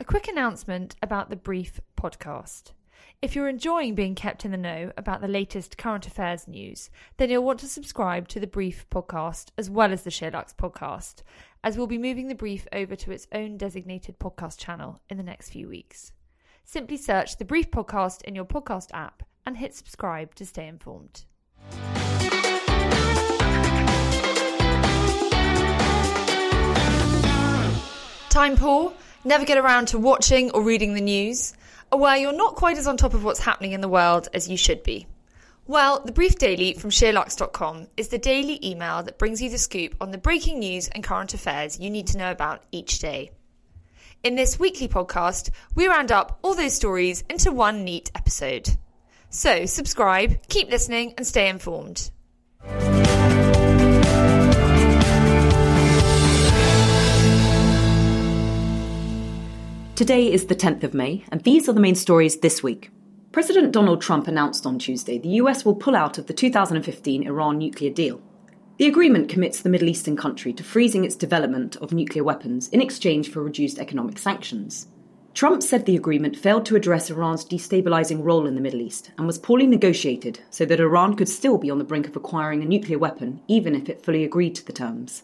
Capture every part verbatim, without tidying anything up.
A quick announcement about the Brief podcast. If you're enjoying being kept in the know about the latest current affairs news, then you'll want to subscribe to the Brief podcast as well as the SheerLuxe podcast, as we'll be moving the Brief over to its own designated podcast channel in the next few weeks. Simply search the Brief podcast in your podcast app and hit subscribe to stay informed. Time poor? Never get around to watching or reading the news? Aware you're not quite as on top of what's happening in the world as you should be? Well, the Brief Daily from sheer lux dot com is the daily email that brings you the scoop on the breaking news and current affairs you need to know about each day. In this weekly podcast, we round up all those stories into one neat episode. So subscribe, keep listening and stay informed. Today is the tenth of May, and these are the main stories this week. President Donald Trump announced on Tuesday the U S will pull out of the two thousand fifteen Iran nuclear deal. The agreement commits the Middle Eastern country to freezing its development of nuclear weapons in exchange for reduced economic sanctions. Trump said the agreement failed to address Iran's destabilizing role in the Middle East and was poorly negotiated so that Iran could still be on the brink of acquiring a nuclear weapon, even if it fully agreed to the terms.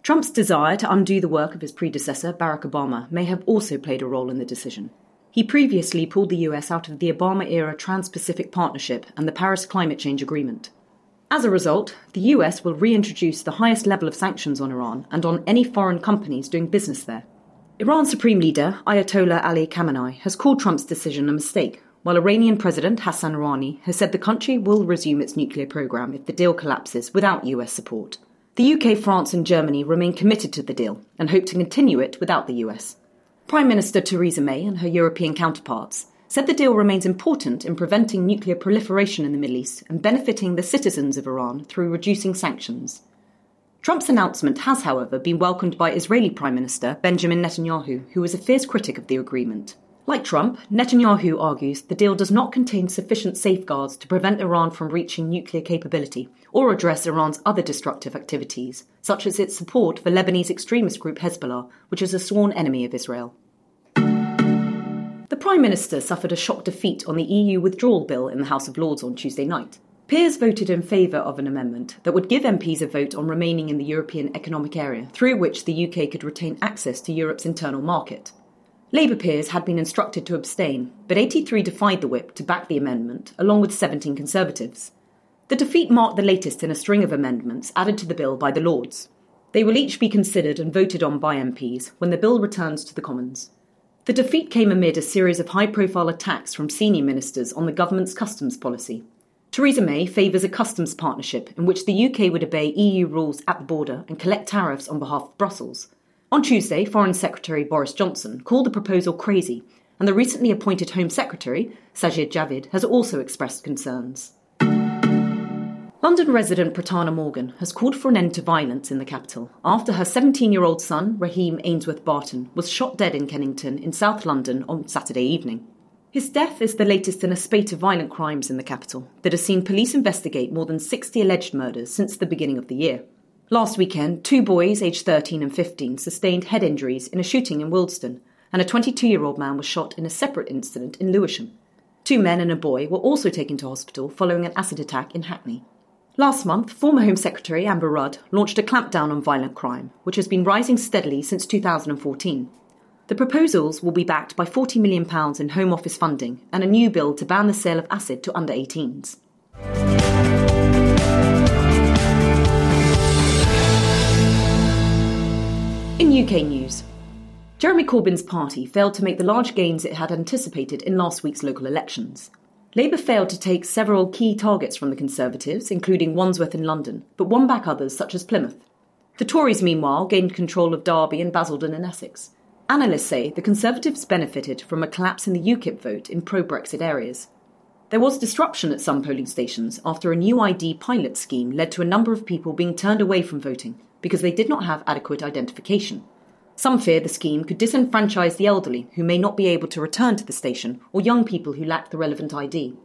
Trump's desire to undo the work of his predecessor, Barack Obama, may have also played a role in the decision. He previously pulled the U S out of the Obama-era Trans-Pacific Partnership and the Paris Climate Change Agreement. As a result, the U S will reintroduce the highest level of sanctions on Iran and on any foreign companies doing business there. Iran's Supreme Leader, Ayatollah Ali Khamenei, has called Trump's decision a mistake, while Iranian President Hassan Rouhani has said the country will resume its nuclear programme if the deal collapses without U S support. The U K, France and Germany remain committed to the deal and hope to continue it without the U S. Prime Minister Theresa May and her European counterparts said the deal remains important in preventing nuclear proliferation in the Middle East and benefiting the citizens of Iran through reducing sanctions. Trump's announcement has, however, been welcomed by Israeli Prime Minister Benjamin Netanyahu, who was a fierce critic of the agreement. Like Trump, Netanyahu argues the deal does not contain sufficient safeguards to prevent Iran from reaching nuclear capability or address Iran's other destructive activities, such as its support for Lebanese extremist group Hezbollah, which is a sworn enemy of Israel. The Prime Minister suffered a shock defeat on the E U withdrawal bill in the House of Lords on Tuesday night. Peers voted in favour of an amendment that would give M Ps a vote on remaining in the European Economic Area, through which the U K could retain access to Europe's internal market. Labour peers had been instructed to abstain, but eighty-three defied the whip to back the amendment, along with seventeen Conservatives. The defeat marked the latest in a string of amendments added to the bill by the Lords. They will each be considered and voted on by M Ps when the bill returns to the Commons. The defeat came amid a series of high-profile attacks from senior ministers on the government's customs policy. Theresa May favours a customs partnership in which the U K would obey E U rules at the border and collect tariffs on behalf of Brussels. On Tuesday, Foreign Secretary Boris Johnson called the proposal crazy, and the recently appointed Home Secretary, Sajid Javid, has also expressed concerns. London resident Pratana Morgan has called for an end to violence in the capital after her seventeen-year-old son, Raheem Ainsworth Barton, was shot dead in Kennington in South London on Saturday evening. His death is the latest in a spate of violent crimes in the capital that has seen police investigate more than sixty alleged murders since the beginning of the year. Last weekend, two boys aged thirteen and fifteen sustained head injuries in a shooting in Wolston, and a twenty-two-year-old man was shot in a separate incident in Lewisham. Two men and a boy were also taken to hospital following an acid attack in Hackney. Last month, former Home Secretary Amber Rudd launched a clampdown on violent crime, which has been rising steadily since two thousand fourteen. The proposals will be backed by forty million pounds in Home Office funding and a new bill to ban the sale of acid to under eighteens. In U K news, Jeremy Corbyn's party failed to make the large gains it had anticipated in last week's local elections. Labour failed to take several key targets from the Conservatives, including Wandsworth in London, but won back others such as Plymouth. The Tories, meanwhile, gained control of Derby and Basildon in Essex. Analysts say the Conservatives benefited from a collapse in the U KIP vote in pro-Brexit areas. There was disruption at some polling stations after a new I D pilot scheme led to a number of people being turned away from voting because they did not have adequate identification. Some fear the scheme could disenfranchise the elderly who may not be able to return to the station or young people who lack the relevant I D.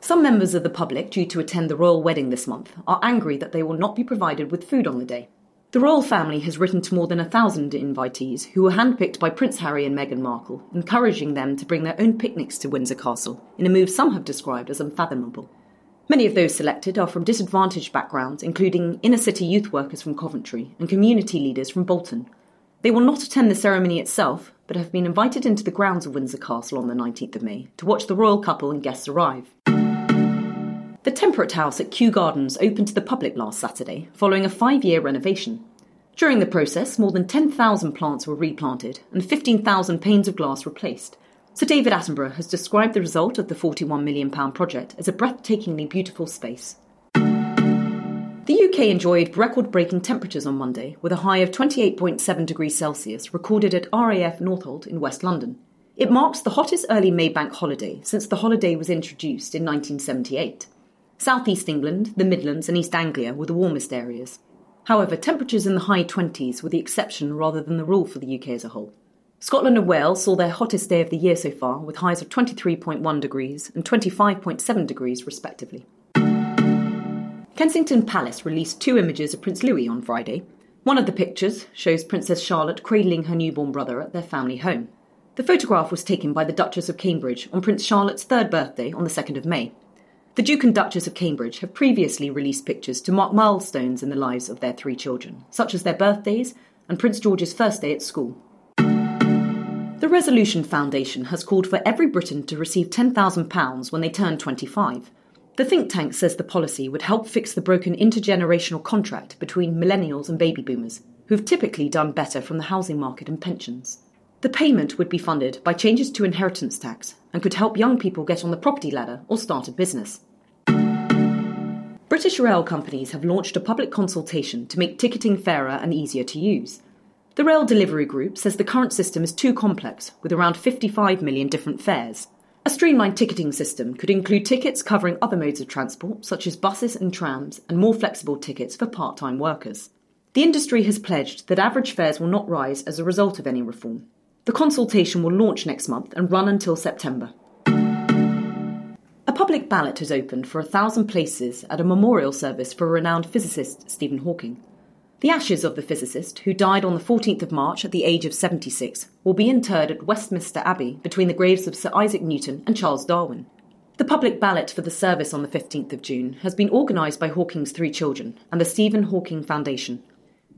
Some members of the public due to attend the royal wedding this month are angry that they will not be provided with food on the day. The royal family has written to more than a thousand invitees who were handpicked by Prince Harry and Meghan Markle, encouraging them to bring their own picnics to Windsor Castle, in a move some have described as unfathomable. Many of those selected are from disadvantaged backgrounds, including inner-city youth workers from Coventry and community leaders from Bolton. They will not attend the ceremony itself, but have been invited into the grounds of Windsor Castle on the nineteenth of May to watch the royal couple and guests arrive. The Temperate House at Kew Gardens opened to the public last Saturday, following a five-year renovation. During the process, more than ten thousand plants were replanted and fifteen thousand panes of glass replaced. Sir David Attenborough has described the result of the forty-one million pounds project as a breathtakingly beautiful space. The U K enjoyed record-breaking temperatures on Monday, with a high of twenty-eight point seven degrees Celsius recorded at R A F Northolt in West London. It marks the hottest early May bank holiday since the holiday was introduced in nineteen seventy-eight. South East England, the Midlands and East Anglia were the warmest areas. However, temperatures in the high twenties were the exception rather than the rule for the U K as a whole. Scotland and Wales saw their hottest day of the year so far, with highs of twenty-three point one degrees and twenty-five point seven degrees respectively. Kensington Palace released two images of Prince Louis on Friday. One of the pictures shows Princess Charlotte cradling her newborn brother at their family home. The photograph was taken by the Duchess of Cambridge on Prince Charlotte's third birthday on the second of May. The Duke and Duchess of Cambridge have previously released pictures to mark milestones in the lives of their three children, such as their birthdays and Prince George's first day at school. The Resolution Foundation has called for every Briton to receive ten thousand pounds when they turn twenty-five. The think tank says the policy would help fix the broken intergenerational contract between millennials and baby boomers, who've typically done better from the housing market and pensions. The payment would be funded by changes to inheritance tax and could help young people get on the property ladder or start a business. British rail companies have launched a public consultation to make ticketing fairer and easier to use. The Rail Delivery Group says the current system is too complex, with around fifty-five million different fares. A streamlined ticketing system could include tickets covering other modes of transport, such as buses and trams, and more flexible tickets for part-time workers. The industry has pledged that average fares will not rise as a result of any reform. The consultation will launch next month and run until September. A public ballot has opened for a thousand places at a memorial service for renowned physicist Stephen Hawking. The ashes of the physicist, who died on the fourteenth of March at the age of seventy-six, will be interred at Westminster Abbey between the graves of Sir Isaac Newton and Charles Darwin. The public ballot for the service on the fifteenth of June has been organised by Hawking's three children and the Stephen Hawking Foundation.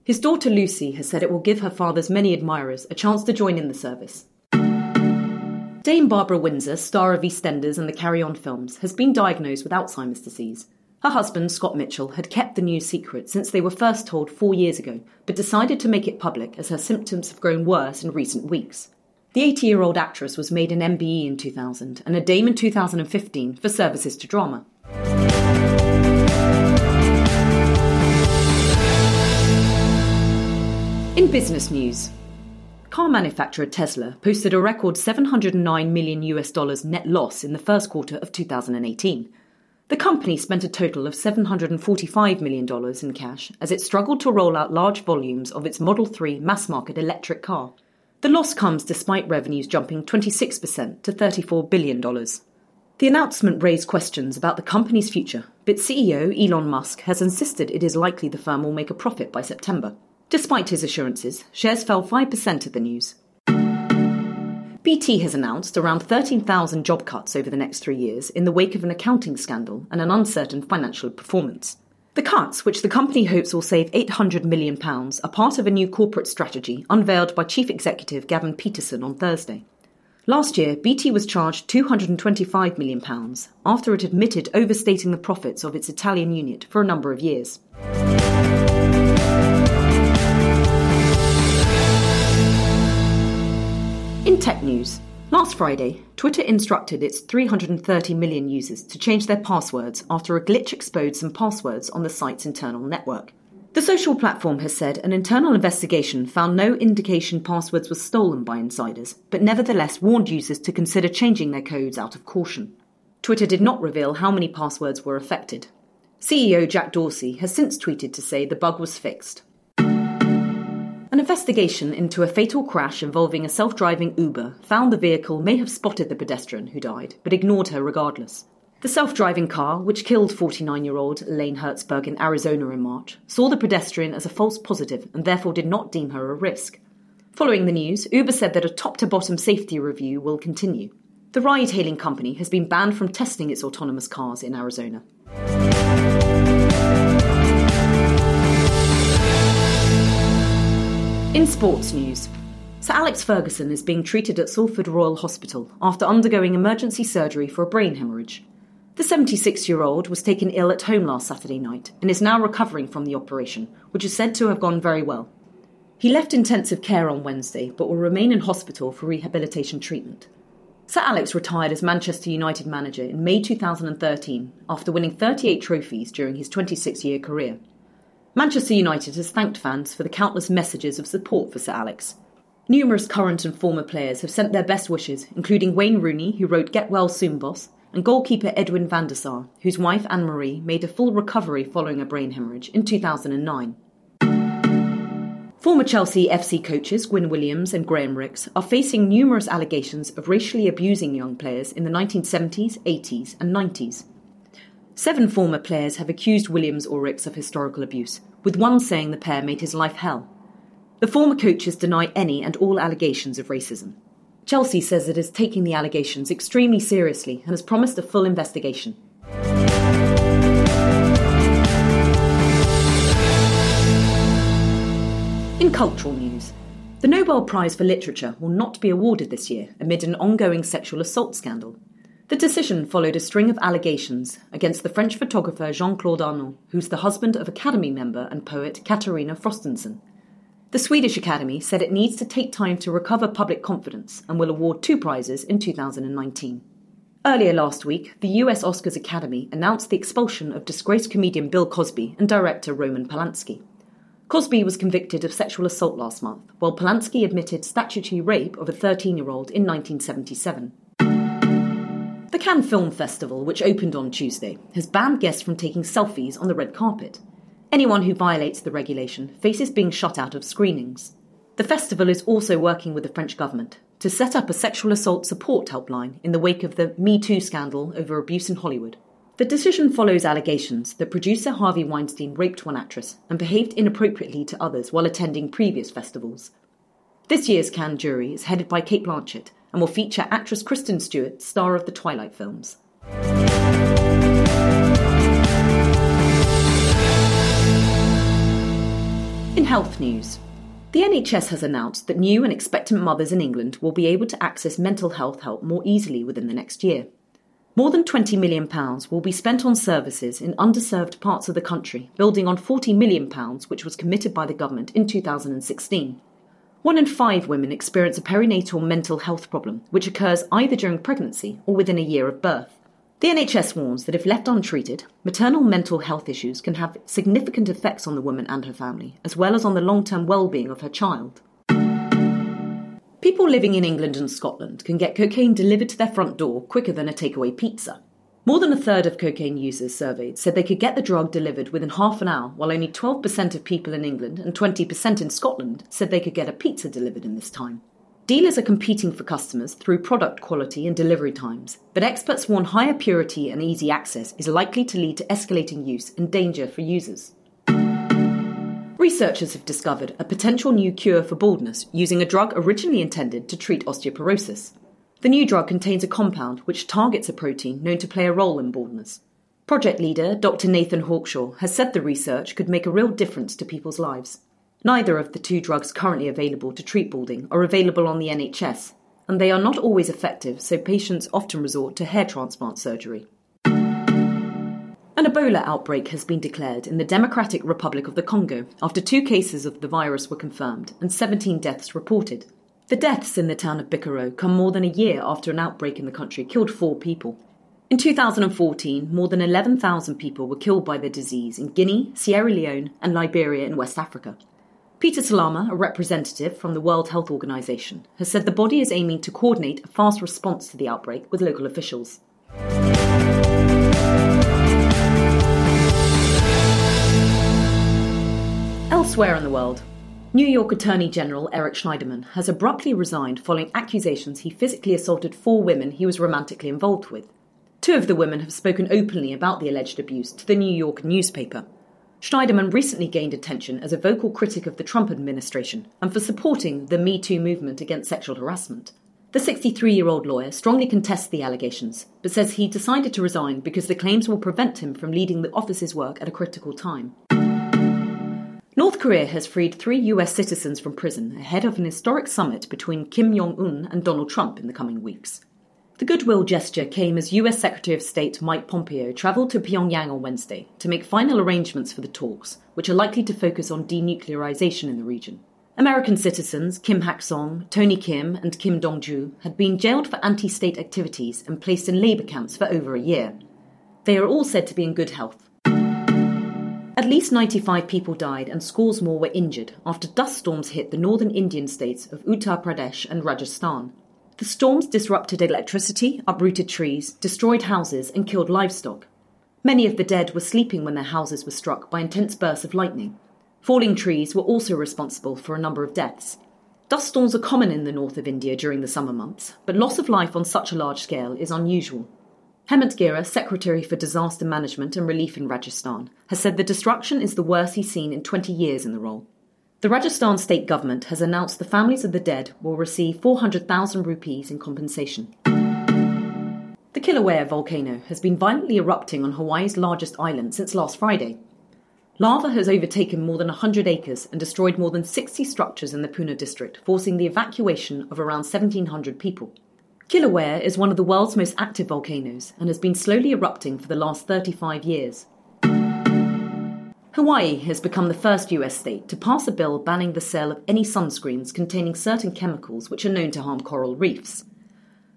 His daughter Lucy has said it will give her father's many admirers a chance to join in the service. Dame Barbara Windsor, star of EastEnders and the Carry On films, has been diagnosed with Alzheimer's disease. Her husband, Scott Mitchell, had kept the news secret since they were first told four years ago, but decided to make it public as her symptoms have grown worse in recent weeks. The eighty-year-old actress was made an M B E in two thousand and a Dame in two thousand fifteen for services to drama. In business news, car manufacturer Tesla posted a record seven hundred nine million US dollars net loss in the first quarter of two thousand eighteen. The company spent a total of seven hundred forty-five million dollars in cash as it struggled to roll out large volumes of its Model three mass-market electric car. The loss comes despite revenues jumping twenty-six percent to thirty-four billion dollars. The announcement raised questions about the company's future, but C E O Elon Musk has insisted it is likely the firm will make a profit by September. Despite his assurances, shares fell five percent at the news. B T has announced around thirteen thousand job cuts over the next three years in the wake of an accounting scandal and an uncertain financial performance. The cuts, which the company hopes will save eight hundred million pounds, are part of a new corporate strategy unveiled by Chief Executive Gavin Peterson on Thursday. Last year, B T was charged two hundred twenty-five million pounds after it admitted overstating the profits of its Italian unit for a number of years. In tech news, last Friday, Twitter instructed its three hundred thirty million users to change their passwords after a glitch exposed some passwords on the site's internal network. The social platform has said an internal investigation found no indication passwords were stolen by insiders, but nevertheless warned users to consider changing their codes out of caution. Twitter did not reveal how many passwords were affected. C E O Jack Dorsey has since tweeted to say the bug was fixed. An investigation into a fatal crash involving a self-driving Uber found the vehicle may have spotted the pedestrian who died, but ignored her regardless. The self-driving car, which killed forty-nine-year-old Elaine Hertzberg in Arizona in March, saw the pedestrian as a false positive and therefore did not deem her a risk. Following the news, Uber said that a top-to-bottom safety review will continue. The ride-hailing company has been banned from testing its autonomous cars in Arizona. In sports news, Sir Alex Ferguson is being treated at Salford Royal Hospital after undergoing emergency surgery for a brain haemorrhage. The seventy-six-year-old was taken ill at home last Saturday night and is now recovering from the operation, which is said to have gone very well. He left intensive care on Wednesday but will remain in hospital for rehabilitation treatment. Sir Alex retired as Manchester United manager in May two thousand thirteen after winning thirty-eight trophies during his twenty-six-year career. Manchester United has thanked fans for the countless messages of support for Sir Alex. Numerous current and former players have sent their best wishes, including Wayne Rooney, who wrote "Get well soon, boss," and goalkeeper Edwin van der Sar, whose wife Anne-Marie made a full recovery following a brain haemorrhage in two thousand nine. Former Chelsea F C coaches Gwyn Williams and Graham Rix are facing numerous allegations of racially abusing young players in the nineteen seventies, eighties and nineties. Seven former players have accused Williams or Rix of historical abuse, with one saying the pair made his life hell. The former coaches deny any and all allegations of racism. Chelsea says it is taking the allegations extremely seriously and has promised a full investigation. In cultural news, the Nobel Prize for Literature will not be awarded this year amid an ongoing sexual assault scandal. The decision followed a string of allegations against the French photographer Jean-Claude Arnault, who's the husband of Academy member and poet Katarina Frostenson. The Swedish Academy said it needs to take time to recover public confidence and will award two prizes in two thousand nineteen. Earlier last week, the U S Oscars Academy announced the expulsion of disgraced comedian Bill Cosby and director Roman Polanski. Cosby was convicted of sexual assault last month, while Polanski admitted statutory rape of a thirteen-year-old in nineteen seventy-seven. The Cannes Film Festival, which opened on Tuesday, has banned guests from taking selfies on the red carpet. Anyone who violates the regulation faces being shut out of screenings. The festival is also working with the French government to set up a sexual assault support helpline in the wake of the Me Too scandal over abuse in Hollywood. The decision follows allegations that producer Harvey Weinstein raped one actress and behaved inappropriately to others while attending previous festivals. This year's Cannes jury is headed by Cate Blanchett and will feature actress Kristen Stewart, star of the Twilight films. In health news, the N H S has announced that new and expectant mothers in England will be able to access mental health help more easily within the next year. More than twenty million pounds will be spent on services in underserved parts of the country, building on forty million pounds which was committed by the government in two thousand sixteen. One in five women experience a perinatal mental health problem, which occurs either during pregnancy or within a year of birth. The N H S warns that if left untreated, maternal mental health issues can have significant effects on the woman and her family, as well as on the long-term well-being of her child. People living in England and Scotland can get cocaine delivered to their front door quicker than a takeaway pizza. More than a third of cocaine users surveyed said they could get the drug delivered within half an hour, while only twelve percent of people in England and twenty percent in Scotland said they could get a pizza delivered in this time. Dealers are competing for customers through product quality and delivery times, but experts warn higher purity and easy access is likely to lead to escalating use and danger for users. Researchers have discovered a potential new cure for baldness using a drug originally intended to treat osteoporosis. The new drug contains a compound which targets a protein known to play a role in baldness. Project leader Doctor Nathan Hawkshaw has said the research could make a real difference to people's lives. Neither of the two drugs currently available to treat balding are available on the N H S, and they are not always effective, so patients often resort to hair transplant surgery. An Ebola outbreak has been declared in the Democratic Republic of the Congo after two cases of the virus were confirmed and seventeen deaths reported. The deaths in the town of Bikoro come more than a year after an outbreak in the country killed four people. In two thousand fourteen, more than eleven thousand people were killed by the disease in Guinea, Sierra Leone and Liberia in West Africa. Peter Salama, a representative from the World Health Organization, has said the body is aiming to coordinate a fast response to the outbreak with local officials. Elsewhere in the world, New York Attorney General Eric Schneiderman has abruptly resigned following accusations he physically assaulted four women he was romantically involved with. Two of the women have spoken openly about the alleged abuse to the New York newspaper. Schneiderman recently gained attention as a vocal critic of the Trump administration and for supporting the Me Too movement against sexual harassment. The sixty-three-year-old lawyer strongly contests the allegations, but says he decided to resign because the claims will prevent him from leading the office's work at a critical time. North Korea has freed three U S citizens from prison ahead of an historic summit between Kim Jong-un and Donald Trump in the coming weeks. The goodwill gesture came as U S Secretary of State Mike Pompeo travelled to Pyongyang on Wednesday to make final arrangements for the talks, which are likely to focus on denuclearisation in the region. American citizens Kim Hak-song, Tony Kim and Kim Dong-ju had been jailed for anti-state activities and placed in labour camps for over a year. They are all said to be in good health. At least ninety-five people died and scores more were injured after dust storms hit the northern Indian states of Uttar Pradesh and Rajasthan. The storms disrupted electricity, uprooted trees, destroyed houses and killed livestock. Many of the dead were sleeping when their houses were struck by intense bursts of lightning. Falling trees were also responsible for a number of deaths. Dust storms are common in the north of India during the summer months, but loss of life on such a large scale is unusual. Hemant Gira, Secretary for Disaster Management and Relief in Rajasthan, has said the destruction is the worst he's seen in twenty years in the role. The Rajasthan state government has announced the families of the dead will receive four hundred thousand rupees in compensation. The Kilauea volcano has been violently erupting on Hawaii's largest island since last Friday. Lava has overtaken more than one hundred acres and destroyed more than sixty structures in the Puna district, forcing the evacuation of around seventeen hundred people. Kilauea is one of the world's most active volcanoes and has been slowly erupting for the last thirty-five years. Hawaii has become the first U S state to pass a bill banning the sale of any sunscreens containing certain chemicals which are known to harm coral reefs.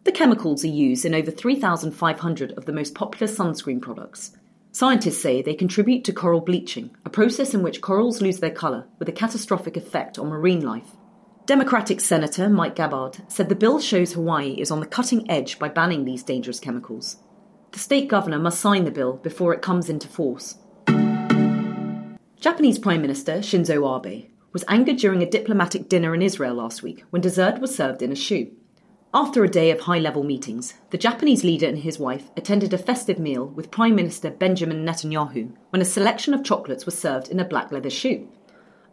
The chemicals are used in over three thousand five hundred of the most popular sunscreen products. Scientists say they contribute to coral bleaching, a process in which corals lose their colour with a catastrophic effect on marine life. Democratic Senator Mike Gabbard said the bill shows Hawaii is on the cutting edge by banning these dangerous chemicals. The state governor must sign the bill before it comes into force. Japanese Prime Minister Shinzo Abe was angered during a diplomatic dinner in Israel last week when dessert was served in a shoe. After a day of high-level meetings, the Japanese leader and his wife attended a festive meal with Prime Minister Benjamin Netanyahu when a selection of chocolates was served in a black leather shoe.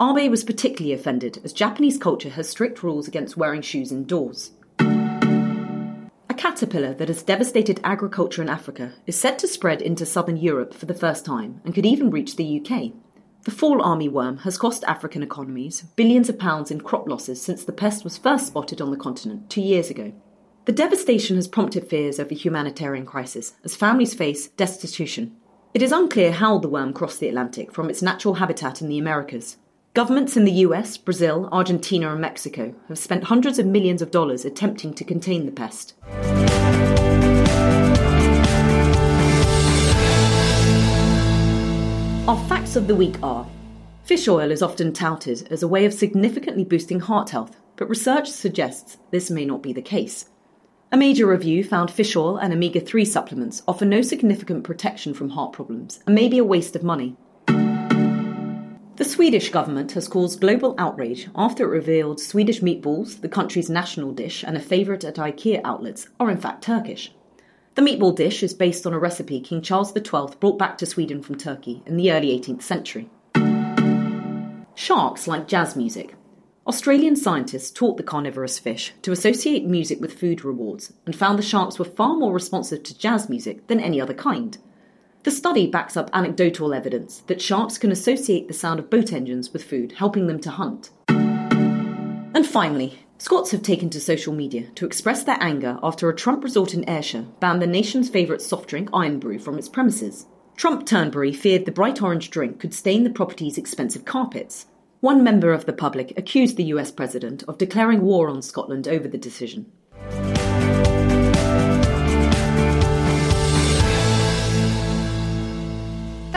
Abe was particularly offended as Japanese culture has strict rules against wearing shoes indoors. A caterpillar that has devastated agriculture in Africa is said to spread into southern Europe for the first time and could even reach the U K. The fall armyworm has cost African economies billions of pounds in crop losses since the pest was first spotted on the continent two years ago. The devastation has prompted fears of a humanitarian crisis as families face destitution. It is unclear how the worm crossed the Atlantic from its natural habitat in the Americas. Governments in the U S, Brazil, Argentina and Mexico have spent hundreds of millions of dollars attempting to contain the pest. Our facts of the week are: fish oil is often touted as a way of significantly boosting heart health, but research suggests this may not be the case. A major review found fish oil and omega three supplements offer no significant protection from heart problems and may be a waste of money. The Swedish government has caused global outrage after it revealed Swedish meatballs, the country's national dish and a favourite at IKEA outlets, are in fact Turkish. The meatball dish is based on a recipe King Charles the twelfth brought back to Sweden from Turkey in the early eighteenth century. Sharks like jazz music. Australian scientists taught the carnivorous fish to associate music with food rewards and found the sharks were far more responsive to jazz music than any other kind. The study backs up anecdotal evidence that sharks can associate the sound of boat engines with food, helping them to hunt. And finally, Scots have taken to social media to express their anger after a Trump resort in Ayrshire banned the nation's favourite soft drink, Iron Brew, from its premises. Trump Turnberry feared the bright orange drink could stain the property's expensive carpets. One member of the public accused the U S president of declaring war on Scotland over the decision.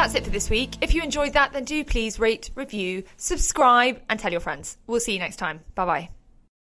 that's it for this week. If you enjoyed that, then do please rate, review, subscribe, and tell your friends. We'll see you next time. Bye-bye.